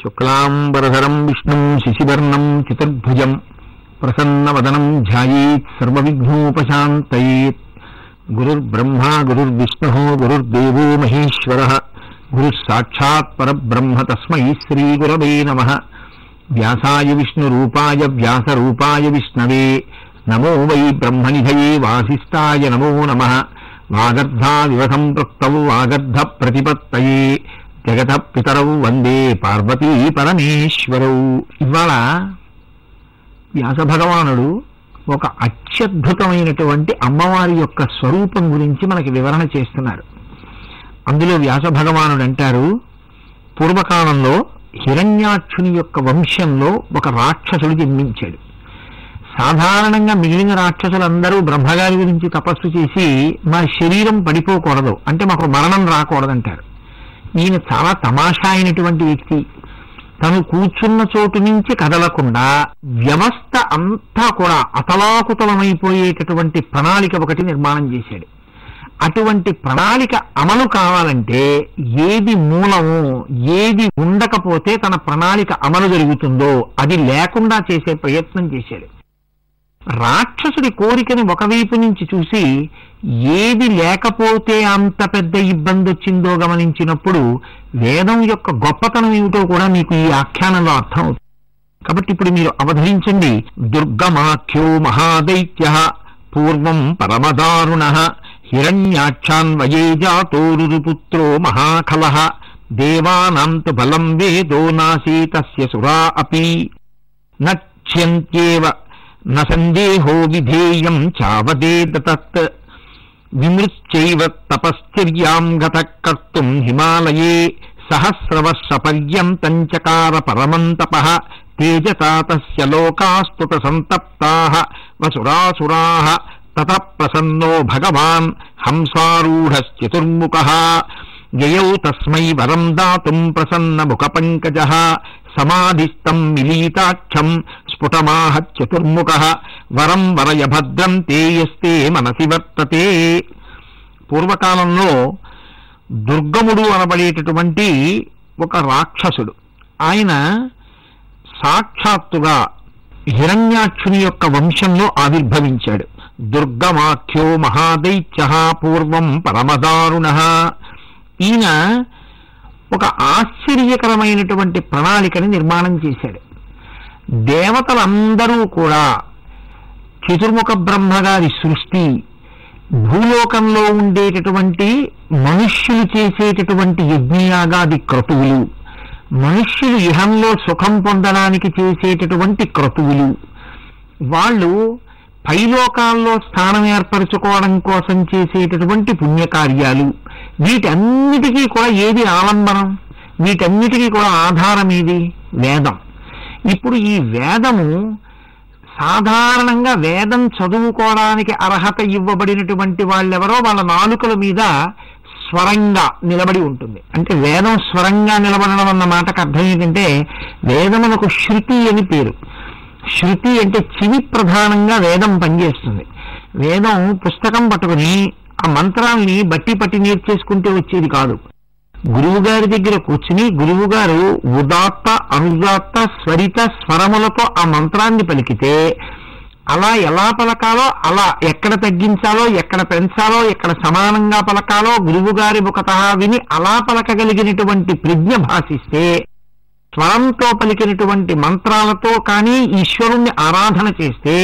శుక్లాంబరధరం విష్ణుం శశివర్ణం చతుర్భుజం ప్రసన్నవదనం ధ్యాయేత్ సర్వవిఘ్నోపశాంతయేత్. గురుర్బ్రహ్మా గురుర్విష్ణుః గురుర్దేవో మహేశ్వరః గురుస్సాక్షాత్ పరబ్రహ్మ తస్మై శ్రీగురవే నమః. వ్యాసాయ విష్ణురూపాయ వ్యాసరూపాయ విష్ణవే నమో వై బ్రహ్మనిధయే వాసిష్ఠాయ నమో నమః. వాగర్ధావివ సంపృక్తౌ వాగర్ధ ప్రతిపత్తయే జగత పితరౌ వందే పార్వతీ పరమేశ్వరౌ. ఇవాళ వ్యాసభగవానుడు ఒక అత్యద్భుతమైనటువంటి అమ్మవారి యొక్క స్వరూపం గురించి మనకి వివరణ చేస్తున్నారు. అందులో వ్యాసభగవానుడు అంటారు, పూర్వకాలంలో హిరణ్యాక్షుని యొక్క వంశంలో ఒక రాక్షసుడు జన్మించాడు. సాధారణంగా మిగిలిన రాక్షసులందరూ బ్రహ్మగారి గురించి తపస్సు చేసి మా శరీరం పడిపోకూడదు అంటే మాకు మరణం రాకూడదంటారు. ఈయన చాలా తమాషా అయినటువంటి వ్యక్తి. తను కూర్చున్న చోటు నుంచి కదలకుండా వ్యవస్థ అంతా కూడా అతలాకుతలమైపోయేటటువంటి ప్రణాళిక ఒకటి నిర్మాణం చేశాడు. అటువంటి ప్రణాళిక అమలు కావాలంటే ఏది మూలమో ఏది ఉండకపోతే తన ప్రణాళిక అమలు జరుగుతుందో అది లేకుండా చేసే ప్రయత్నం చేశాడు. రాక్షసుడి కోరికని ఒకవైపు నుంచి చూసి ఏది లేకపోతే అంత పెద్ద ఇబ్బంది వచ్చిందో గమనించినప్పుడు వేదం యొక్క గొప్పతనం ఏమిటో కూడా మీకు ఈ ఆఖ్యానంలో అర్థం అవుతుంది. కాబట్టి ఇప్పుడు మీరు అవధరించండి. దుర్గమాఖ్యో మహాదైత్య పూర్వం పరమదారుణ హిరణ్యాక్షాన్వయే జాతో రురుపుత్రో మహాఖలః దేవానాం తు బలం వేదో నాసీ తస్య సురా అపి నచ్యంత్యేవ న సందేహో విధేయం చావదే దతత్ విమృశ్చైవ తపశ్చర్యాం గతః కర్తుం హిమాలయే సహస్రవర్ష పర్యంతం చకార పరమం తపః తేజసా తస్య లోకాస్తు ప్రసంతప్తాః వసురాసురాః తతః ప్రసన్నో భగవాన్ హంసారూఢశ్చతుర్ముఖః యయౌ తస్మై వరం దాతుం ప్రసన్న ముఖ పంకజః సమాధిస్థం మిలీతాక్షం స్ఫుటమాహ చతుర్ముఖః వరం వరయ భద్రం తేయస్తే మనసి వర్తతే. పూర్వకాలంలో దుర్గముడు అనబడేటటువంటి ఒక రాక్షసుడు, ఆయన సాక్షాత్తుగా హిరణ్యాక్షుని యొక్క వంశంలో ఆవిర్భవించాడు. దుర్గమాఖ్యో మహాదైత్యః పూర్వం పరమదారుణః. ఈయన ఒక ఆశ్చర్యకరమైనటువంటి ప్రణాళికని నిర్మాణం చేశాడు. దేవతలందరూ కూడా చతుర్ముఖ బ్రహ్మగారి సృష్టి, భూలోకంలో ఉండేటటువంటి మనుష్యులు చేసేటటువంటి యజ్ఞయాగాది క్రతువులు, మనుష్యులు ఇహంలో సుఖం పొందడానికి చేసేటటువంటి క్రతువులు, వాళ్ళు పైలోకాల్లో స్థానం ఏర్పరచుకోవడం కోసం చేసేటటువంటి పుణ్యకార్యాలు, వీటన్నిటికీ కూడా ఏది ఆలంబనం, వీటన్నిటికీ కూడా ఆధారం ఏది? వేదం. ఇప్పుడు ఈ వేదము సాధారణంగా వేదం చదువుకోవడానికి అర్హత ఇవ్వబడినటువంటి వాళ్ళెవరో వాళ్ళ నాలుకల మీద స్వరంగా నిలబడి ఉంటుంది. అంటే వేదం స్వరంగా నిలబడడం అన్న మాటకు అర్థం ఏంటంటే వేదమునకు శృతి అని పేరు. శృతి అంటే చెవి ప్రధానంగా వేదం పనిచేస్తుంది. వేదం పుస్తకం పట్టుకుని ఆ మంత్రాల్ని బట్టి పట్టి నేర్చేసుకుంటే వచ్చేది కాదు. గురువు గారి దగ్గర కూర్చుని గురువు గారు ఉదాత్త అనుదాత్త స్వరిత స్వరములతో ఆ మంత్రాన్ని పలికితే అలా ఎలా పలకాలో, అలా ఎక్కడ తగ్గించాలో, ఎక్కడ పెంచాలో, ఎక్కడ సమానంగా పలకాలో గురువు గారి ముఖతహా విని అలా పలకగలిగినటువంటి ప్రజ్ఞ భాషిస్తే స్వరంతో పలికినటువంటి మంత్రాలతో కానీ ఈశ్వరుణ్ణి ఆరాధన చేస్తే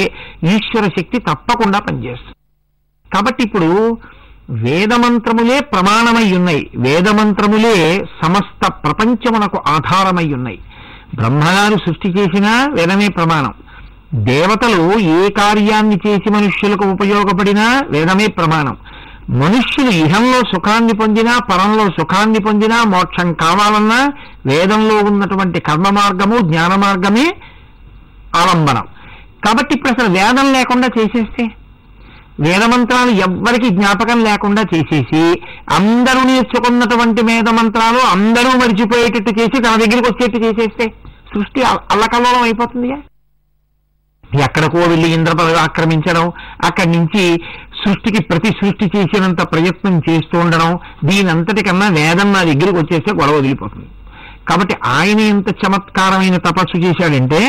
ఈశ్వర శక్తి తప్పకుండా పనిచేస్తుంది. కాబట్టి ఇప్పుడు వేదమంత్రములే ప్రమాణమై ఉన్నాయి, వేదమంత్రములే సమస్త ప్రపంచమునకు ఆధారమై ఉన్నాయి. బ్రహ్మగారు సృష్టి చేసిన వేదమే ప్రమాణం, దేవతలు ఏ కార్యాన్ని చేసి మనుష్యులకు ఉపయోగపడినా వేదమే ప్రమాణం, మనుష్యులు ఇహంలో సుఖాన్ని పొందినా పరంలో సుఖాన్ని పొందినా మోక్షం కావాలన్నా వేదంలో ఉన్నటువంటి కర్మ మార్గము జ్ఞాన మార్గమే ఆలంబనం. కాబట్టి ఇప్పుడు అసలు వేదం లేకుండా చేసేస్తే, వేదమంత్రాలు ఎవ్వరికి జ్ఞాపకం లేకుండా చేసేసి అందరూ నేర్చుకున్నటువంటి వేదమంత్రాలు అందరూ మరిచిపోయేటట్టు చేసి తన దగ్గరికి వచ్చేట్టు చేసేస్తే సృష్టి అల్లకల్లోలం అయిపోతుందిగా. ఎక్కడికో వెళ్ళి ఇంద్రపదవి ఆక్రమించడం, అక్కడి నుంచి సృష్టికి ప్రతి సృష్టి చేసినంత ప్రయత్నం చేస్తూ ఉండడం, దీని అంతటికన్నా వేదం నా దగ్గరికి వచ్చేస్తే గొడవ వదిలిపోతుంది. కాబట్టి ఆయన ఎంత చమత్కారమైన తపస్సు చేశాడంటే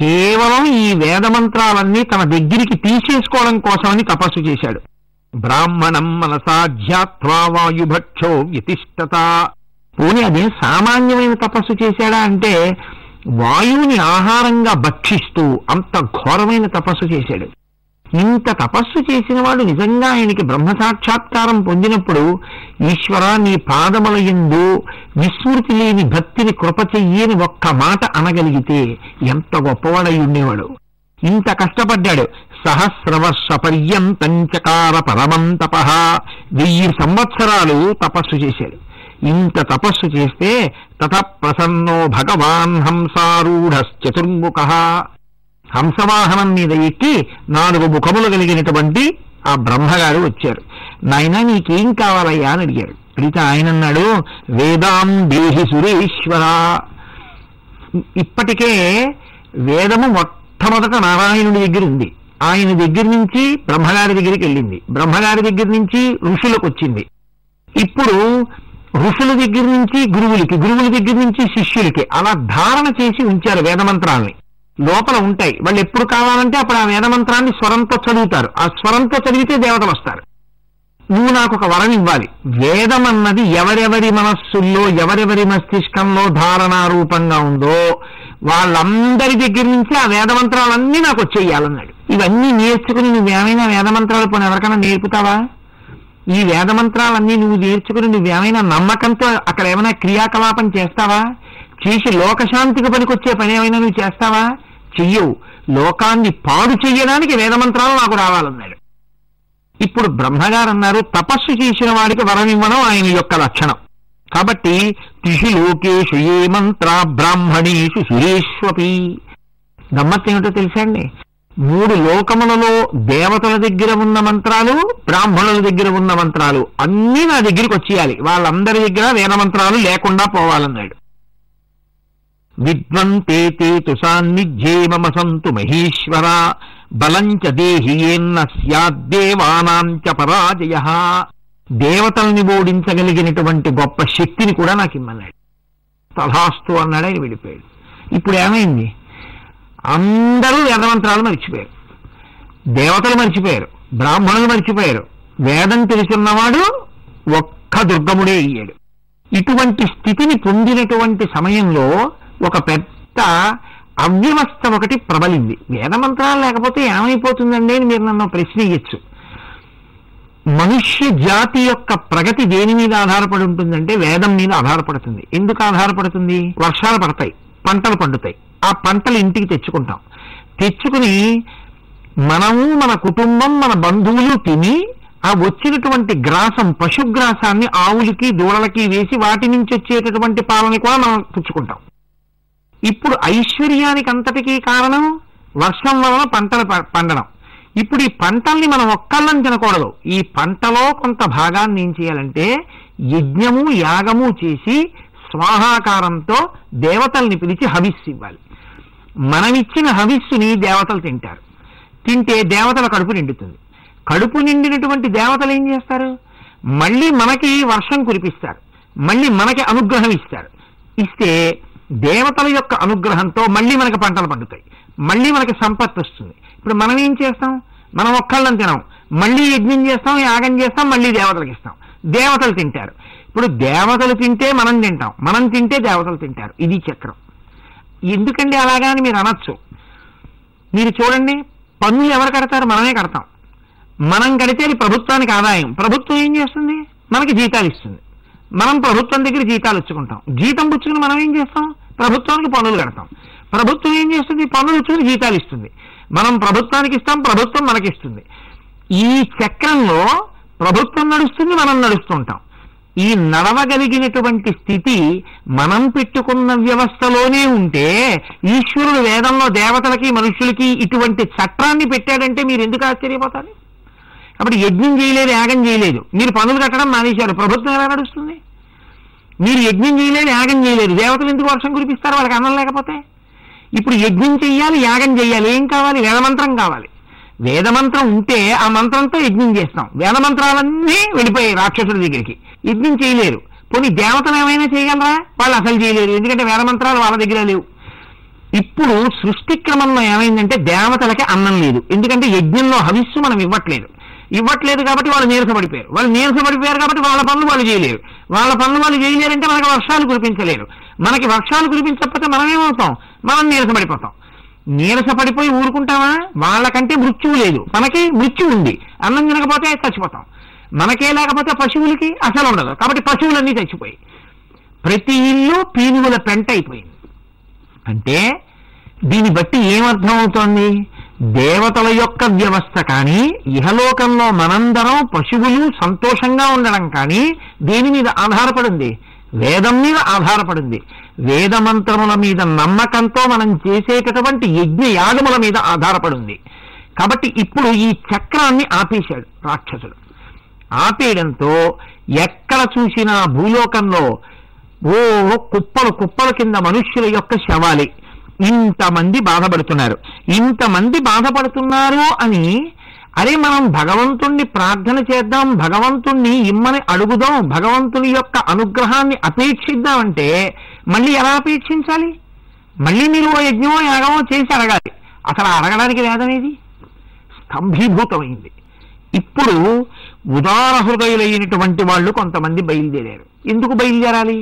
కేవలం ఈ వేదమంత్రాలన్నీ తన దగ్గరికి తీసేసుకోవడం కోసమని తపస్సు చేశాడు. బ్రాహ్మణం మనసా ధ్యాత్వా వాయుభక్షో వ్యతిష్టత. పోనీ అదే సామాన్యమైన తపస్సు చేశాడా అంటే వాయువుని ఆహారంగా భక్షిస్తూ అంత ఘోరమైన తపస్సు చేశాడు. ఇంత తపస్సు చేసిన వాడు నిజంగా ఆయనకి బ్రహ్మ సాక్షాత్కారం పొందినప్పుడు, ఈశ్వర నీ పాదముల యందు విస్మృతి లేని భక్తిని కృప చెయ్యని ఒక్క మాట అనగలిగితే ఎంత గొప్పవాడై ఉండేవాడు. ఇంత కష్టపడ్డాడు. సహస్రవర్ష పర్యంతం చకార పరమం తపః. 1000 సంవత్సరాలు తపస్సు చేశాడు. ఇంత తపస్సు చేస్తే తత ప్రసన్నో భగవాన్ హంసారూఢశ్చతుర్ముఖ. హంసవాహనం మీద ఎక్కి 4 ముఖములు కలిగినటువంటి ఆ బ్రహ్మగారు వచ్చారు. నాయన నీకేం కావాలయ్యా అని అడిగారు. అడిగితే ఆయన అన్నాడు, వేదాం దేహి సురేశ్వర. ఇప్పటికే వేదము మొట్టమొదట నారాయణుడి దగ్గర ఉంది. ఆయన దగ్గర నుంచి బ్రహ్మగారి దగ్గరికి వెళ్ళింది. బ్రహ్మగారి దగ్గర నుంచి ఋషులకు వచ్చింది. ఇప్పుడు ఋషుల దగ్గర నుంచి గురువులకి, గురువుల దగ్గర నుంచి శిష్యులకి అలా ధారణ చేసి ఉంచారు. వేదమంత్రాల్ని లోపల ఉంటాయి. వాళ్ళు ఎప్పుడు కావాలంటే అప్పుడు ఆ వేదమంత్రాన్ని స్వరంతో చదువుతారు. ఆ స్వరంతో చదివితే దేవతలు వస్తారు. నువ్వు నాకు ఒక వరం ఇవ్వాలి. వేదం అన్నది ఎవరెవరి మనస్సుల్లో, ఎవరెవరి మస్తిష్కంలో ధారణారూపంగా ఉందో వాళ్ళందరి దగ్గర నుంచి ఆ వేదమంత్రాలన్నీ నాకు వచ్చేయాలన్నాడు. ఇవన్నీ నేర్చుకుని నువ్వేమైనా వేదమంత్రాలు పోనీ ఎవరికైనా నేర్పుతావా? ఈ వేదమంత్రాలన్నీ నువ్వు నేర్చుకుని నువ్వేమైనా నమ్మకంతో అక్కడ ఏమైనా క్రియాకలాపం చేస్తావా? చేసి లోకశాంతికి పనికొచ్చే పని ఏమైనా నువ్వు చేస్తావా? చెయ్యవు. లోకాన్ని పాడు చెయ్యడానికి వేదమంత్రాలు నాకు రావాలన్నాడు. ఇప్పుడు బ్రహ్మగారు అన్నారు, తపస్సు చేసిన వాడికి వరం ఇవ్వడం ఆయన యొక్క లక్షణం. కాబట్టి తిషు లోకేషు ఏ మంత్ర బ్రాహ్మణేషు సురేష్వపి. గమ్మత్తు ఏమిటో తెలుసా అండి, 3 లోకములలో దేవతల దగ్గర ఉన్న మంత్రాలు, బ్రాహ్మణుల దగ్గర ఉన్న మంత్రాలు అన్నీ నా దగ్గరికి వచ్చేయాలి. వాళ్ళందరి దగ్గర వేదమంత్రాలు లేకుండా పోవాలన్నాడు. విద్వంతే తే సాన్నిధ్యే మమ సంతు మహేశ్వర బలంచ దేహియేన్న స్యాద్దేవానాంచ పరాజయ. దేవతల్ని ఓడించగలిగినటువంటి గొప్ప శక్తిని కూడా నాకు ఇమ్మన్నాడు. తథాస్తు అన్నాడు. ఆయన విడిపోయాడు. ఇప్పుడు ఏమైంది? అందరూ వేదమంత్రాలు మర్చిపోయారు, దేవతలు మర్చిపోయారు, బ్రాహ్మణులు మర్చిపోయారు. వేదం తెలుసున్నవాడు ఒక్క దుర్గముడే అయ్యాడు. ఇటువంటి స్థితిని పొందినటువంటి సమయంలో ఒక పెద్ద అవ్యవస్థ ఒకటి ప్రబలింది. వేదమంత్రాలు లేకపోతే ఏమైపోతుందండి అని మీరు నన్ను ప్రశ్న ఇవ్వచ్చు. మనుష్య జాతి యొక్క ప్రగతి దేని మీద ఆధారపడి ఉంటుందంటే వేదం మీద ఆధారపడుతుంది. ఎందుకు ఆధారపడుతుంది? వర్షాలు పడతాయి, పంటలు పండుతాయి. ఆ పంటలు ఇంటికి తెచ్చుకుంటాం. తెచ్చుకుని మనము, మన కుటుంబం, మన బంధువులు తిని ఆ వచ్చినటువంటి గ్రాసం, పశుగ్రాసాన్ని ఆవులకి, దూడలకి వేసి వాటి నుంచి వచ్చేటటువంటి పాలని కూడా మనం పుచ్చుకుంటాం. ఇప్పుడు ఐశ్వర్యానికి అంతటికీ కారణం వర్షం వలన పంటలు పండడం. ఇప్పుడు ఈ పంటల్ని మనం ఒక్కళ్ళం తినకూడదు. ఈ పంటలో కొంత భాగాన్ని ఏం చేయాలంటే యజ్ఞము యాగము చేసి స్వాహాకారంతో దేవతల్ని పిలిచి హవిస్సు ఇవ్వాలి. మనమిచ్చిన హవిస్సుని దేవతలు తింటారు. తింటే దేవతల కడుపు నిండుతుంది. కడుపు నిండినటువంటి దేవతలు ఏం చేస్తారు? మళ్ళీ మనకి వర్షం కురిపిస్తారు, మళ్ళీ మనకి అనుగ్రహం ఇస్తారు. ఇస్తే దేవతల యొక్క అనుగ్రహంతో మళ్ళీ మనకి పంటలు పండుతాయి, మళ్ళీ మనకి సంపత్తి వస్తుంది. ఇప్పుడు మనం ఏం చేస్తాం? మనం ఒక్కళ్ళని తినాం, మళ్ళీ యజ్ఞం చేస్తాం, యాగం చేస్తాం, మళ్ళీ దేవతలకు ఇస్తాం, దేవతలు తింటారు. ఇప్పుడు దేవతలు తింటే మనం తింటాం, మనం తింటే దేవతలు తింటారు. ఇది చక్రం. ఎందుకండి అలాగా అని మీరు అనొచ్చు. మీరు చూడండి, పన్నులు ఎవరు కడతారు? మనమే కడతాం. మనం కడితే అది ప్రభుత్వానికి ఆదాయం. ప్రభుత్వం ఏం చేస్తుంది? మనకి జీతాలు ఇస్తుంది. మనం ప్రభుత్వం దగ్గర జీతాలు ఇచ్చుకుంటాం. జీతం పుచ్చుకుని మనం ఏం చేస్తాం? ప్రభుత్వానికి పన్నులు కడతాం. ప్రభుత్వం ఏం చేస్తుంది? పన్నులు ఇచ్చుకుని జీతాలు ఇస్తుంది. మనం ప్రభుత్వానికి ఇస్తాం, ప్రభుత్వం మనకిస్తుంది. ఈ చక్రంలో ప్రభుత్వం నడుస్తుంది, మనం నడుస్తుంటాం. ఈ నడవగలిగినటువంటి స్థితి మనం పెట్టుకున్న వ్యవస్థలోనే ఉంటే, ఈశ్వరుడు వేదంలో దేవతలకి మనుషులకి ఇటువంటి చట్టాన్ని పెట్టాడంటే మీరు ఎందుకు ఆశ్చర్యపోతారు? అప్పుడు యజ్ఞం చేయలేదు, యాగం చేయలేదు, మీరు పనులు కట్టడం మానేశారు, ప్రభుత్వం ఎలా నడుస్తుంది? మీరు యజ్ఞం చేయలేదు, యాగం చేయలేదు, దేవతలు ఎందుకు వర్షం కురిపిస్తారు? వాళ్ళకి అన్నం లేకపోతే. ఇప్పుడు యజ్ఞం చేయాలి, యాగం చేయాలి, ఏం కావాలి? వేదమంత్రం కావాలి. వేదమంత్రం ఉంటే ఆ మంత్రంతో యజ్ఞం చేస్తాం. వేదమంత్రాలన్నీ వెళ్ళిపోయాయి రాక్షసుల దగ్గరికి. యజ్ఞం చేయలేరు, పోనీ దేవతలు ఏమైనా చేయగలరా? వాళ్ళు అసలు చేయలేరు, ఎందుకంటే వేదమంత్రాలు వాళ్ళ దగ్గర లేవు. ఇప్పుడు సృష్టి క్రమంలో ఏమైందంటే దేవతలకి అన్నం లేదు, ఎందుకంటే యజ్ఞంలో హవిస్సు మనం ఇవ్వట్లేదు కాబట్టి వాళ్ళు నీరసపడిపోయారు. కాబట్టి వాళ్ళ పనులు వాళ్ళు చేయలేరు. మనకి వర్షాలు కురిపించలేరు. మనకి వర్షాలు కురిపించకపోతే మనమేమవుతాం? మనం నీరసపడిపోతాం. నీరసపడిపోయి ఊరుకుంటామా? వాళ్ళకంటే మృత్యువు లేదు, మనకి మృత్యువు ఉంది. అన్నం తినకపోతే చచ్చిపోతాం. మనకే లేకపోతే పశువులకి అసలు ఉండదు, కాబట్టి పశువులన్నీ చచ్చిపోయి ప్రతి ఇల్లు పీనుగుల పెంట అయిపోయింది. అంటే దీన్ని బట్టి ఏమర్థం అవుతోంది? దేవతల యొక్క వ్యవస్థ కానీ, ఇహలోకంలో మనందరం పశువులు సంతోషంగా ఉండడం కానీ దేని మీద ఆధారపడింది? వేదం మీద ఆధారపడింది. వేదమంత్రముల మీద నమ్మకంతో మనం చేసేటటువంటి యజ్ఞ యాగముల మీద ఆధారపడింది. కాబట్టి ఇప్పుడు ఈ చక్రాన్ని ఆపేశాడు రాక్షసుడు. ఆపేయడంతో ఎక్కడ చూసినా భూలోకంలో కుప్పలు కింద మనుష్యుల యొక్క శవాలే. ఇంతమంది బాధపడుతున్నారు అని అరే మనం భగవంతుణ్ణి ప్రార్థన చేద్దాం, భగవంతుణ్ణి ఇమ్మని అడుగుదాం, భగవంతుని యొక్క అనుగ్రహాన్ని అపేక్షిద్దామంటే మళ్ళీ ఎలా అపేక్షించాలి? మళ్ళీ మీరు యజ్ఞమో యాగమో చేసి అడగాలి. అసలు అడగడానికి లేదనేది స్తంభీభూతమైంది. ఇప్పుడు ఉదార హృదయులైనటువంటి వాళ్ళు కొంతమంది బయలుదేరారు. ఎందుకు బయలుదేరాలి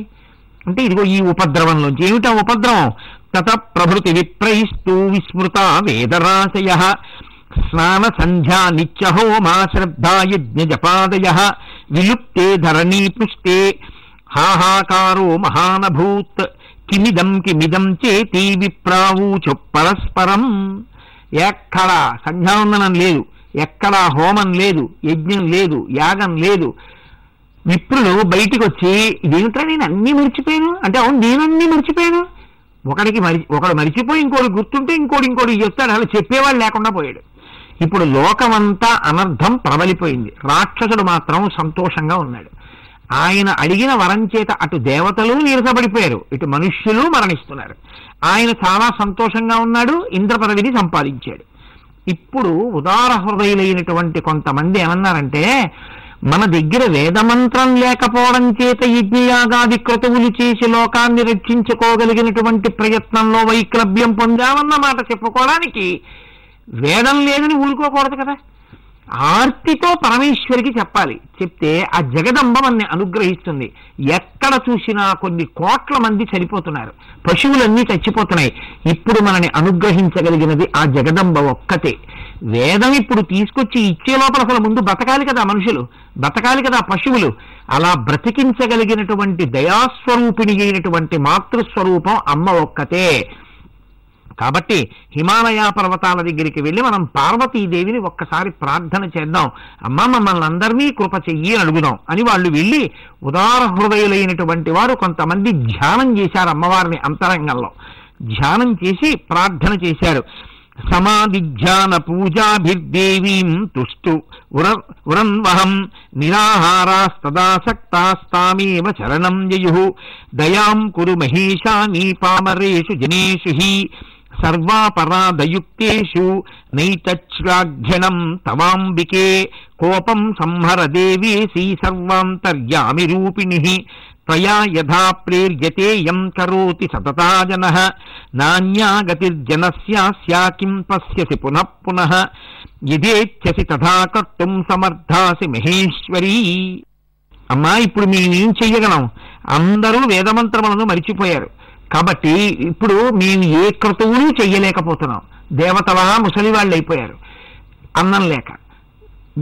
అంటే ఇదిగో ఈ ఉపద్రవంలోంచి. ఏమిటా ఉపద్రవం? తత ప్రభృతి విప్రైస్తూ విస్మృత వేదరాశయ స్నాన సంధ్యా నిత్య హోమా శ్రద్ధా యజ్ఞ జపాదయ విలుప్తే ధరణీ పుష్టే హాహాకారో మహానభూత్ కిమిదం కిమిదం చేతి విప్రావూచు పరస్పరం. ఎక్కడా సంధ్యావందనం లేదు, ఎక్కడా హోమం లేదు, యజ్ఞం లేదు, యాగం లేదు. విప్రులు బయటికి వచ్చి ఇదేమిట్రా నేను అన్నీ మర్చిపోయాను అంటే, అవును నేనన్నీ మర్చిపోయాను. ఒకడు మరిచిపోయి ఇంకోటి గుర్తుంటే ఇంకోటి చెప్తాడు. అలా చెప్పేవాడు లేకుండా పోయాడు. ఇప్పుడు లోకమంతా అనర్థం ప్రబలిపోయింది. రాక్షసుడు మాత్రం సంతోషంగా ఉన్నాడు. ఆయన అడిగిన వరం చేత అటు దేవతలు నీరసపడిపోయారు, ఇటు మనుష్యులు మరణిస్తున్నారు. ఆయన చాలా సంతోషంగా ఉన్నాడు, ఇంద్ర పదవిని సంపాదించాడు. ఇప్పుడు ఉదార హృదయులైనటువంటి కొంతమంది ఏమన్నారంటే, మన దగ్గర వేదమంత్రం లేకపోవడం చేత యజ్ఞయాగాది క్రతువులు చేసి లోకాన్ని రక్షించుకోగలిగినటువంటి ప్రయత్నంలో వైక్లభ్యం పొందామన్న మాట చెప్పుకోవడానికి వేదం లేదని ఊరుకోకూడదు కదా. ఆర్తితో పరమేశ్వరికి చెప్పాలి. చెప్తే ఆ జగదంబ మనని అనుగ్రహిస్తుంది. ఎక్కడ చూసినా కొన్ని కోట్ల మంది చనిపోతున్నారు, పశువులన్నీ చచ్చిపోతున్నాయి. ఇప్పుడు మనని అనుగ్రహించగలిగినది ఆ జగదంబ ఒక్కతే. వేదం ఇప్పుడు తీసుకొచ్చి ఇచ్చే లోపల అసలు ముందు బతకాలి కదా మనుషులు, బతకాలి కదా పశువులు. అలా బ్రతికించగలిగినటువంటి దయాస్వరూపిణి అయినటువంటి మాతృస్వరూపం అమ్మ ఒక్కతే. కాబట్టి హిమాలయ పర్వతాల దగ్గరికి వెళ్ళి మనం పార్వతీదేవిని ఒక్కసారి ప్రార్థన చేద్దాం, అమ్మ మమ్మల్ని అందరినీ కృప చెయ్యి అడుగుదాం అని వాళ్ళు వెళ్ళి ఉదార హృదయులైనటువంటి వారు కొంతమంది ధ్యానం చేశారు. అమ్మవారిని అంతరంగంలో ధ్యానం చేసి ప్రార్థన చేశారు. సమాధి ధ్యాన పూజాభిర్దేవీం తుష్టు ఉరన్వహం నిరాహారాస్తదాసక్తాస్తామేవ చరణం యయుః దయాం కురు మహేశాని పామరేషు జనేషు హి సర్వాపరాధయుక్తేషు నైతశ్లాఘ్యనం తవాంబికే కోపం సంహర దేవేసి సర్వాంతర్యామి రూపిణి త్వయా యథా ప్రేర్యతేయం కరోతి సతతా జనః నాన్యా గతిర్జనస్యాస్యా కిం పశ్యసి పునః పునః యదేచ్ఛసి తథా కర్తుం సమర్థాసి మహేశ్వరీ. అమ్మా ఇప్పుడు మేమేం చెయ్యగలం? అందరూ వేదమంత్రములను మరిచిపోయారు కాబట్టి ఇప్పుడు మేము ఏ క్రతువులు చెయ్యలేకపోతున్నాం. దేవతల ముసలి వాళ్ళు అయిపోయారు, అన్నం లేక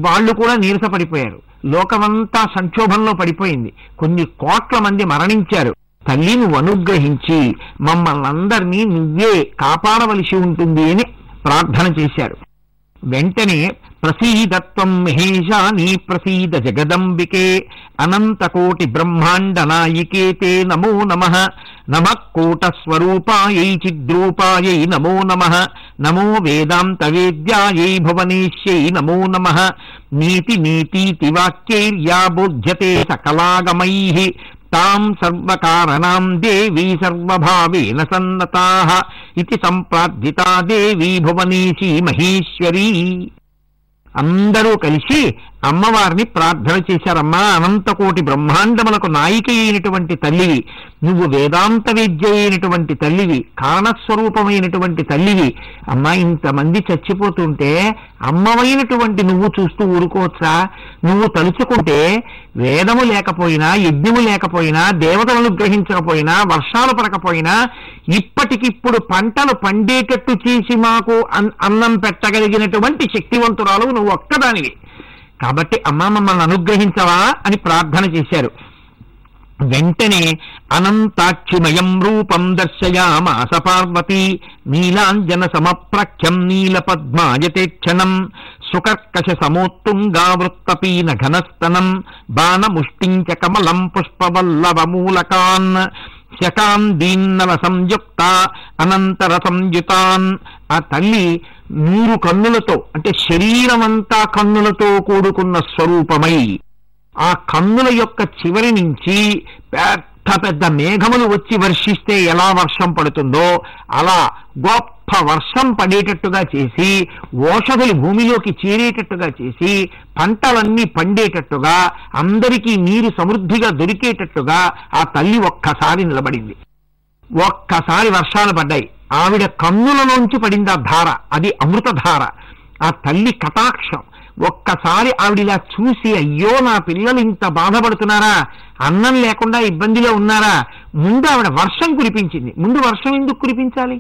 వాళ్ళు కూడా నీరసపడిపోయారు. లోకమంతా సంక్షోభంలో పడిపోయింది. కొన్ని కోట్ల మంది మరణించారు. తల్లి నువ్వు అనుగ్రహించి మమ్మల్ని అందరినీ నువ్వే కాపాడవలసి ఉంటుంది అని ప్రార్థన చేశారు. వెంటనే ప్రసీదత్వం మహేశాని ప్రసీద జగదంబికే అనంతకోటి బ్రహ్మాండ నాయికే తే నమో నమః నమః కూటస్వరూపాయై చిద్రూపాయై నమో నమః నమో వేదాంత వేద్యాయై భువనేశ్యై నమో నమః నీతి నీతీతి వాక్యైర్యా బోధ్యతే సకలాగమైః తాం సర్వకారణాం దేవీ సర్వభావేన సన్నతాః ఇతి సంప్రార్థితా దేవీ భువనేశీ మహేశ్వరీ. అందరూ కలిసి అమ్మవారిని ప్రార్థన చేశారమ్మా, అనంతకోటి బ్రహ్మాండములకు నాయిక అయినటువంటి తల్లివి, నువ్వు వేదాంత విద్య అయినటువంటి తల్లివి, కారణస్వరూపమైనటువంటి తల్లివి అమ్మా, ఇంతమంది చచ్చిపోతుంటే అమ్మవైనటువంటి నువ్వు చూస్తూ ఊరుకోవచ్చా? నువ్వు తలుచుకుంటే వేదము లేకపోయినా, యజ్ఞము లేకపోయినా, దేవతలను గ్రహించకపోయినా, వర్షాలు పడకపోయినా, ఇప్పటికిప్పుడు పంటలు పండేటట్టు చేసి మాకు అన్నం పెట్టగలిగినటువంటి శక్తివంతురాలు నువ్వు ఒక్కదానివి కాబట్టి అమ్మ మమ్మల్ని అనుగ్రహించవా అని ప్రార్థన చేశారు. వెంటనే అనంతాక్షిమయం రూపం దర్శయామాస పార్వతీ, నీలాంజన సమప్రఖ్యం నీల పద్మాయతే క్షణం, సుకర్కశ సమోత్తుంగావృత్తపీ నఘనస్తనం, బాణముష్టించ కమలం పుష్పవల్లవమూలకాన్, శకాం దీన్నల సంయుక్త అనంతర సంయుతాన్. ఆ తల్లి 100 కన్నులతో, అంటే శరీరమంతా కన్నులతో కూడుకున్న స్వరూపమై, ఆ కన్నుల యొక్క చివరి నుంచి పెద్ద పెద్ద మేఘములు వచ్చి వర్షిస్తే ఎలా వర్షం పడుతుందో అలా గొప్ప వర్షం పడేటట్టుగా చేసి, ఓషధులు భూమిలోకి చేరేటట్టుగా చేసి, పంటలన్నీ పండేటట్టుగా, అందరికీ నీరు సమృద్ధిగా దొరికేటట్టుగా ఆ తల్లి ఒక్కసారి నిలబడింది. ఒక్కసారి వర్షాలు పడ్డాయి. ఆవిడ కన్నులలోంచి పడింది ఆ ధార, అది అమృతధార, ఆ తల్లి కటాక్షం. ఒక్కసారి ఆవిడిలా చూసి, అయ్యో నా పిల్లలు ఇంత బాధపడుతున్నారా, అన్నం లేకుండా ఇబ్బందిలో ఉన్నారా, ముందు ఆవిడ వర్షం కురిపించింది. ముందు వర్షం ఎందుకు కురిపించాలి?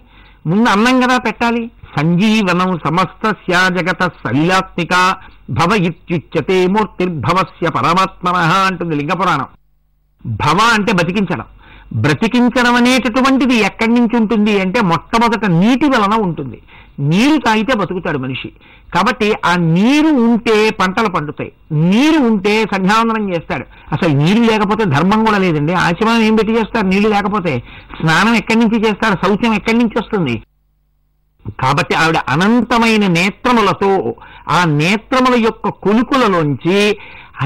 ముందు అన్నం కదా పెట్టాలి. సంజీవనం సమస్తస్య జగత సలీలాత్మిక భవ ఇత్యుచ్యతే మూర్తిర్భవస్య పరమాత్మనః అంటుంది లింగపురాణం. భవ అంటే బతికించడం. బ్రతికించడం అనేటటువంటిది ఎక్కడి నుంచి ఉంటుంది అంటే మొట్టమొదట నీటి వలన ఉంటుంది. నీరు తాగితే బతుకుతాడు మనిషి. కాబట్టి ఆ నీరు ఉంటే పంటలు పండుతాయి, నీరు ఉంటే సంధ్యావందనం చేస్తాడు. అసలు నీరు లేకపోతే ధర్మం కూడా లేదండి. ఆచమనం ఏం పెట్టి చేస్తారు నీళ్లు లేకపోతే? స్నానం ఎక్కడి నుంచి చేస్తారు? శౌచం ఎక్కడి నుంచి వస్తుంది? కాబట్టి ఆవిడ అనంతమైన నేత్రములతో, ఆ నేత్రముల యొక్క కొలుకులలోంచి,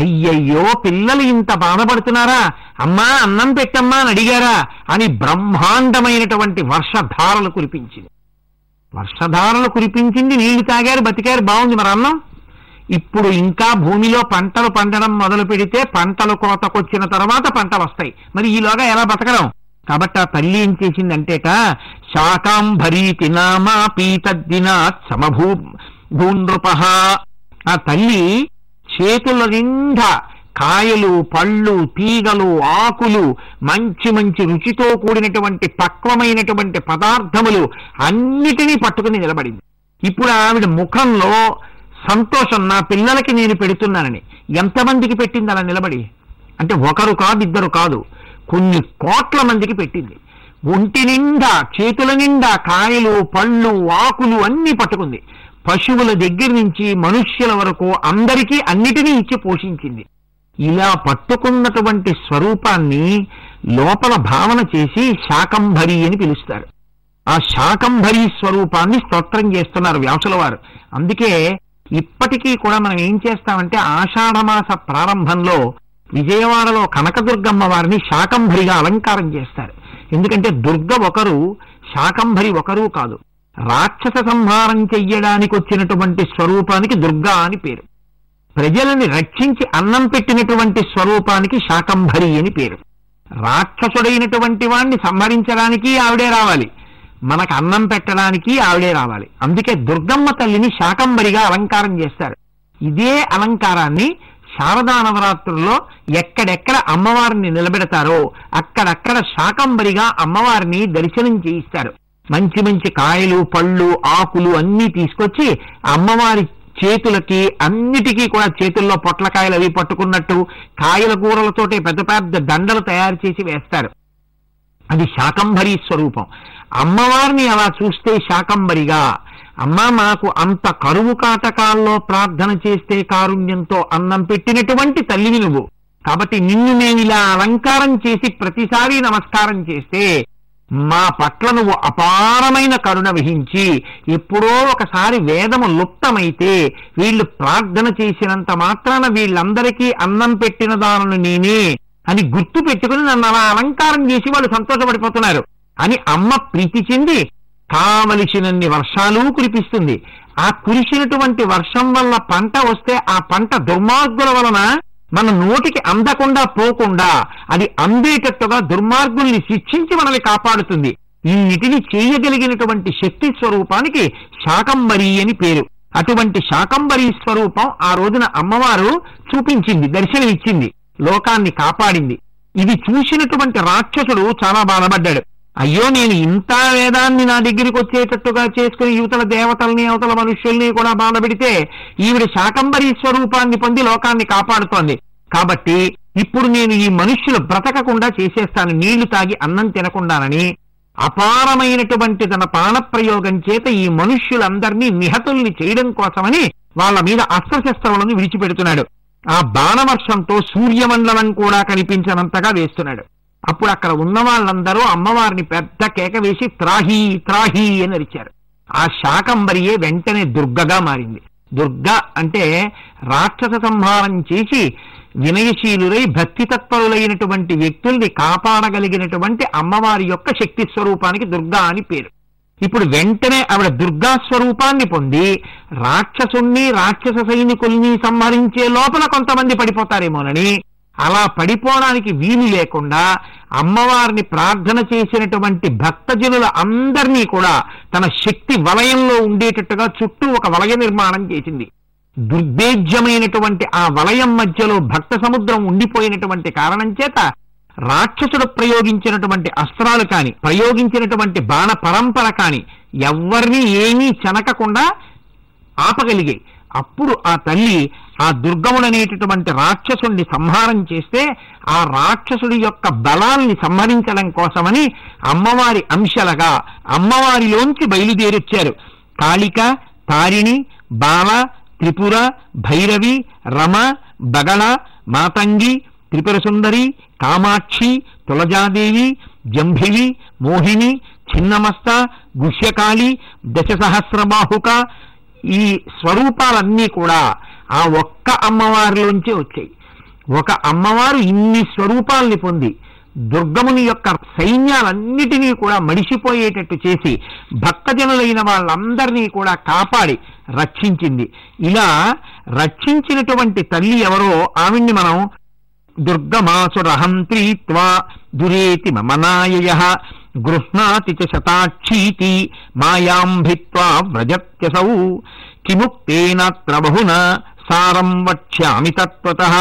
అయ్యయ్యో పిల్లలు ఇంత బాధపడుతున్నారా, అమ్మా అన్నం పెట్టమ్మా అని అడిగారా అని బ్రహ్మాండమైనటువంటి వర్షధారలు కురిపించింది. వర్షధారలు కురిపించింది, నీళ్లు తాగారు, బతికారు, బాగుంది. మరి అన్నం ఇప్పుడు ఇంకా భూమిలో పంటలు పండడం మొదలు పెడితే పంటలు కోతకొచ్చిన తర్వాత పంటలు వస్తాయి. మరి ఈలోగా ఎలా బతకడం? కాబట్టి ఆ తల్లి ఏం చేసిందంటేట, శాకాంభరీతి నామా పీతద్దినా సమభూనృప. ఆ తల్లి చేతుల నిండా కాయలు, పళ్ళు, తీగలు, ఆకులు, మంచి మంచి రుచితో కూడినటువంటి పక్వమైనటువంటి పదార్థములు అన్నిటినీ పట్టుకుని నిలబడింది. ఇప్పుడు ఆవిడ ముఖంలో సంతోషం, నా పిల్లలకి నేను పెడుతున్నానని. ఎంతమందికి పెట్టింది అలా నిలబడి? అంటే ఒకరు కాదు, ఇద్దరు కాదు, కొన్ని కోట్ల మందికి పెట్టింది. ఒంటి నిండా, చేతుల నిండా కాయలు, పళ్ళు, ఆకులు అన్నీ పట్టుకుంది. పశువుల దగ్గర నుంచి మనుష్యుల వరకు అందరికీ అన్నిటినీ ఇచ్చి పోషించింది. ఇలా పట్టుకున్నటువంటి స్వరూపాన్ని లోపల భావన చేసి శాకంభరి అని పిలుస్తారు. ఆ శాకంభరి స్వరూపాన్ని స్తోత్రం చేస్తున్నారు వ్యాసుల వారు. అందుకే ఇప్పటికీ కూడా మనం ఏం చేస్తామంటే, ఆషాఢమాస ప్రారంభంలో విజయవాడలో కనకదుర్గమ్మ వారిని శాకంభరిగా అలంకారం చేస్తారు. ఎందుకంటే దుర్గ ఒకరు, శాకంభరి ఒకరు కాదు. రాక్షస సంహారం చెయ్యడానికి వచ్చినటువంటి స్వరూపానికి దుర్గా అని పేరు. ప్రజలని రక్షించి అన్నం పెట్టినటువంటి స్వరూపానికి శాకంభరి అని పేరు. రాక్షసుడైనటువంటి వాణ్ణి సంహరించడానికి ఆవిడే రావాలి, మనకు అన్నం పెట్టడానికి ఆవిడే రావాలి. అందుకే దుర్గమ్మ తల్లిని శాకంభరిగా అలంకారం చేస్తారు. ఇదే అలంకారాన్ని శారదా నవరాత్రుల్లో ఎక్కడెక్కడ అమ్మవారిని నిలబెడతారో అక్కడక్కడ శాకంభరిగా అమ్మవారిని దర్శనం చేయిస్తారు. మంచి మంచి కాయలు, పళ్ళు, ఆకులు అన్నీ తీసుకొచ్చి అమ్మవారి చేతులకి అన్నిటికీ కూడా, చేతుల్లో పొట్లకాయలు అవి పట్టుకున్నట్టు కాయల కూరలతోటే పెద్ద పెద్ద దండలు తయారు చేసి వేస్తారు. అది శాకంభరీ స్వరూపం. అమ్మవారిని అలా చూస్తే శాకంభరిగా, అమ్మ మాకు అంత కరువు కాటకాల్లో ప్రార్థన చేస్తే కారుణ్యంతో అన్నం పెట్టినటువంటి తల్లివి నువ్వు, కాబట్టి నిన్ను నేను ఇలా అలంకారం చేసి ప్రతిసారి నమస్కారం చేస్తే మా పట్ల నువ్వు అపారమైన కరుణ వహించి, ఎప్పుడో ఒకసారి వేదము లుప్తమైతే వీళ్ళు ప్రార్థన చేసినంత మాత్రాన వీళ్ళందరికీ అన్నం పెట్టిన దానను నేనే అని గుర్తు పెట్టుకుని నన్ను అలా అలంకారం చేసి వాళ్ళు సంతోషపడిపోతున్నారు అని అమ్మ ప్రీతి చెంది కావలసినన్ని వర్షాలు కురిపిస్తుంది. ఆ కురిసినటువంటి వర్షం వల్ల పంట వస్తే ఆ పంట దుర్మార్గుల వలన మన నోటికి అందకుండా పోకుండా అది అందేటట్టుగా దుర్మార్గుల్ని శిక్షించి మనల్ని కాపాడుతుంది. వీటిని చేయగలిగినటువంటి శక్తి స్వరూపానికి శాకంబరి అని పేరు. అటువంటి శాకంబరి స్వరూపం ఆ రోజున అమ్మవారు చూపించింది, దర్శనమిచ్చింది, లోకాన్ని కాపాడింది. ఇది చూసినటువంటి రాక్షసుడు చాలా బాధపడ్డాడు. అయ్యో, నేను ఇంత వేదాన్ని నా దగ్గరికి వచ్చేటట్టుగా చేసుకుని యువతల దేవతల్ని అవతల మనుష్యుల్ని కూడా బాధ పెడితే ఈవిడ శాకంబరి స్వరూపాన్ని పొంది లోకాన్ని కాపాడుతోంది, కాబట్టి ఇప్పుడు నేను ఈ మనుష్యులు బ్రతకకుండా చేసేస్తాను, నీళ్లు తాగి అన్నం తినకుండానని అపారమైనటువంటి తన ప్రాణప్రయోగం చేత ఈ మనుష్యులందరినీ నిహతుల్ని చేయడం కోసమని వాళ్ళ మీద అస్త్రశస్త్రములను విడిచిపెడుతున్నాడు. ఆ బాణవర్షంతో సూర్యమండలం కూడా కనిపించనంతగా వేస్తున్నాడు. అప్పుడు అక్కడ ఉన్న వాళ్ళందరూ అమ్మవారిని పెద్ద కేక వేసి త్రాహీ త్రాహీ అని అరిచారు. ఆ శాకంబరియే వెంటనే దుర్గగా మారింది. దుర్గ అంటే రాక్షస సంహారం చేసి వినయశీలులై భక్తితత్పరులైనటువంటి వ్యక్తుల్ని కాపాడగలిగినటువంటి అమ్మవారి యొక్క శక్తి స్వరూపానికి దుర్గా అని పేరు. ఇప్పుడు వెంటనే ఆవిడ దుర్గా స్వరూపాన్ని పొంది రాక్షసుణ్ణి రాక్షస సైనికుల్ని సంహరించే లోపల కొంతమంది పడిపోతారేమోనని, అలా పడిపోవడానికి వీలు లేకుండా అమ్మవారిని ప్రార్థన చేసినటువంటి భక్తజనుల అందరినీ కూడా తన శక్తి వలయంలో ఉండేటట్టుగా చుట్టూ ఒక వలయ నిర్మాణం చేసింది. దుర్భేజ్యమైనటువంటి ఆ వలయం మధ్యలో భక్త సముద్రం ఉండిపోయినటువంటి కారణం చేత రాక్షసుడు ప్రయోగించినటువంటి అస్త్రాలు కానీ ప్రయోగించినటువంటి బాణ పరంపర కానీ ఎవరిని ఏమీ చెనకకుండా ఆపగలిగాయి. అప్పుడు ఆ తల్లి ఆ దుర్గముడనేటటువంటి రాక్షసుడిని సంహారం చేస్తే ఆ రాక్షసుడి యొక్క బలాల్ని సంహరించడం కోసమని అమ్మవారి అంశలగా అమ్మవారిలోంచి బయలుదేరొచ్చారు. కాళిక, తారిణి, బాల, త్రిపుర, భైరవి, రమ, బగళ, మాతంగి, త్రిపుర సుందరి, కామాక్షి, తులజాదేవి, జంభివి, మోహిని, చిన్నమస్త, గుహ్యకాళి, దశసహస్రబాహుక, ఈ స్వరూపాలన్నీ కూడా ఆ ఒక్క అమ్మవారిలోంచి వచ్చాయి. ఒక అమ్మవారు ఇన్ని స్వరూపాల్ని పొంది దుర్గముని యొక్క సైన్యాలన్నిటినీ కూడా మడిసిపోయేటట్టు చేసి భక్తజనులైన వాళ్ళందరినీ కూడా కాపాడి రక్షించింది. ఇలా రక్షించినటువంటి తల్లి ఎవరో ఆవిడ్ని మనం దుర్గమాసురహం త్రీత్వా దురేతి మమనాయ గృహ్ణాతి చ శతాక్షీతి మాయాం భిత్వా వ్రజత్యసౌ కిముక్తేనత్ర బహునా సారం వక్ష్యామి తత్వతః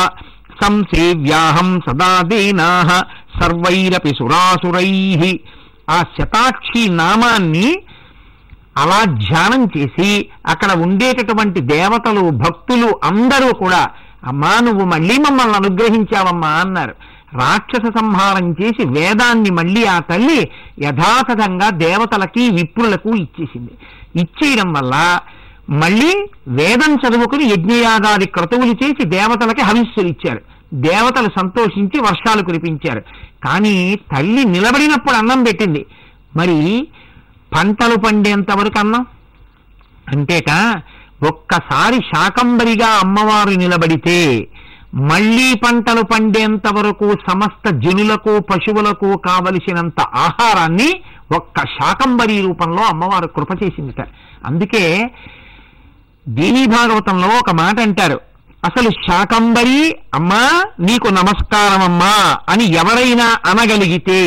సంసేవ్యాహం సదా దేనాః సర్వైరపి సురాసురైః. ఆ శతాక్షి నామాన్ని అలా ధ్యానం చేసి అక్కడ ఉండేటటువంటి దేవతలు భక్తులు అందరూ కూడా, అమ్మా నువ్వు మళ్ళీ మమ్మల్ని అనుగ్రహించావమ్మా అన్నారు. రాక్షస సంహారం చేసి వేదాన్ని మళ్ళీ ఆ తల్లి యథాతథంగా దేవతలకి విప్రులకు ఇచ్చేసింది. ఇచ్చేయడం వల్ల మళ్ళీ వేదం చదువుకుని యజ్ఞయాగాది క్రతువులు చేసి దేవతలకి హవిస్సులు ఇచ్చారు. దేవతలు సంతోషించి వర్షాలు కురిపించారు. కానీ తల్లి నిలబడినప్పుడు అన్నం పెట్టింది, మరి పంటలు పండేంత వరకు అన్నం అంటేట. ఒక్కసారి శాకంబరిగా అమ్మవారు నిలబడితే మళ్లీ పంటలు పండేంత వరకు సమస్త జనులకు పశువులకు కావలసినంత ఆహారాన్ని ఒక్క శాకంబరి రూపంలో అమ్మవారు కృప చేసిందిట. అందుకే దేవీ భాగవతంలో ఒక మాట అంటారు, అసలు శాకంబరి అమ్మా నీకు నమస్కారమమ్మా అని ఎవరైనా అనగలిగితే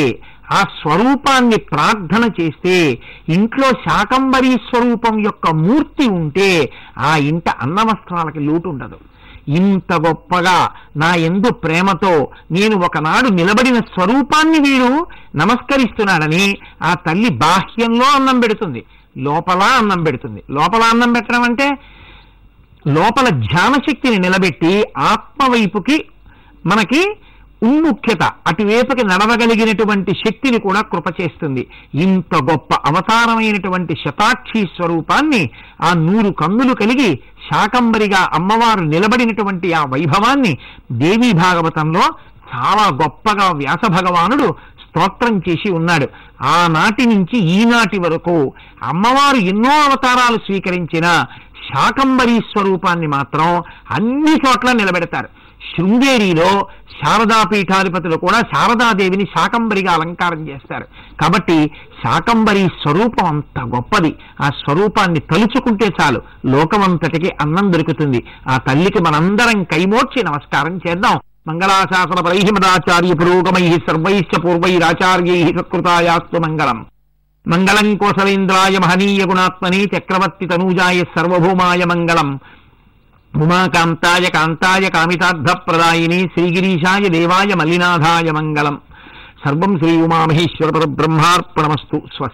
ఆ స్వరూపాన్ని ప్రార్థన చేస్తే ఇంట్లో శాకంబరీ స్వరూపం యొక్క మూర్తి ఉంటే ఆ ఇంట అన్నవస్త్రాలకి లోటు ఉండదు. ఇంత గొప్పగా నా యందు ప్రేమతో నేను ఒకనాడు నిలబడిన స్వరూపాన్ని వీడు నమస్కరిస్తున్నాడని ఆ తల్లి బాహ్యంలో అన్నం పెడుతుంది, లోపల అన్నం పెడుతుంది. లోపల అన్నం పెట్టడం అంటే లోపల ధ్యానశక్తిని నిలబెట్టి ఆత్మవైపుకి మనకి ఉన్ముఖ్యత అటువైపుకి నడవగలిగినటువంటి శక్తిని కూడా కృప చేస్తుంది. ఇంత గొప్ప అవతారమైనటువంటి శతాక్షి స్వరూపాన్ని ఆ 100 కన్నులు కలిగి శాకంబరిగా అమ్మవారు నిలబడినటువంటి ఆ వైభవాన్ని దేవీ భాగవతంలో చాలా గొప్పగా వ్యాస భగవానుడు స్తోత్రం చేసి ఉన్నాడు. ఆనాటి నుంచి ఈనాటి వరకు అమ్మవారు ఎన్నో అవతారాలు స్వీకరించిన శాకంబరీ స్వరూపాన్ని మాత్రం అన్ని చోట్ల నిలబెడతారు. శృంగేరిలో శారదాపీఠాధిపతులు కూడా శారదాదేవిని శాకంబరిగా అలంకారం చేస్తారు. కాబట్టి శాకంబరి స్వరూపం అంత గొప్పది. ఆ స్వరూపాన్ని తలుచుకుంటే చాలు లోకమంతటికి అన్నం దొరుకుతుంది. ఆ తల్లికి మనందరం కైమోర్చి నమస్కారం చేద్దాం. మంగళాశాసన పరై మదాచార్య పురోగమై సర్వైశ్చ పూర్వైరాచార్యై సత్కృతాయాస్తు మంగళం. మంగళం కోసలేంద్రాయ మహనీయ గుణాత్మనే చక్రవర్తి తనూజాయ సర్వభౌమాయ మంగళం. ఉమాకాంతాయ కాంతాయ కామితార్థప్రదాయిని శ్రీగిరీశాయ దేవాయ మల్లినాథాయ మంగళం. సర్వం శ్రీ ఉమామహేశ్వర పరబ్రహ్మార్పణమస్తు. స్వస్తి.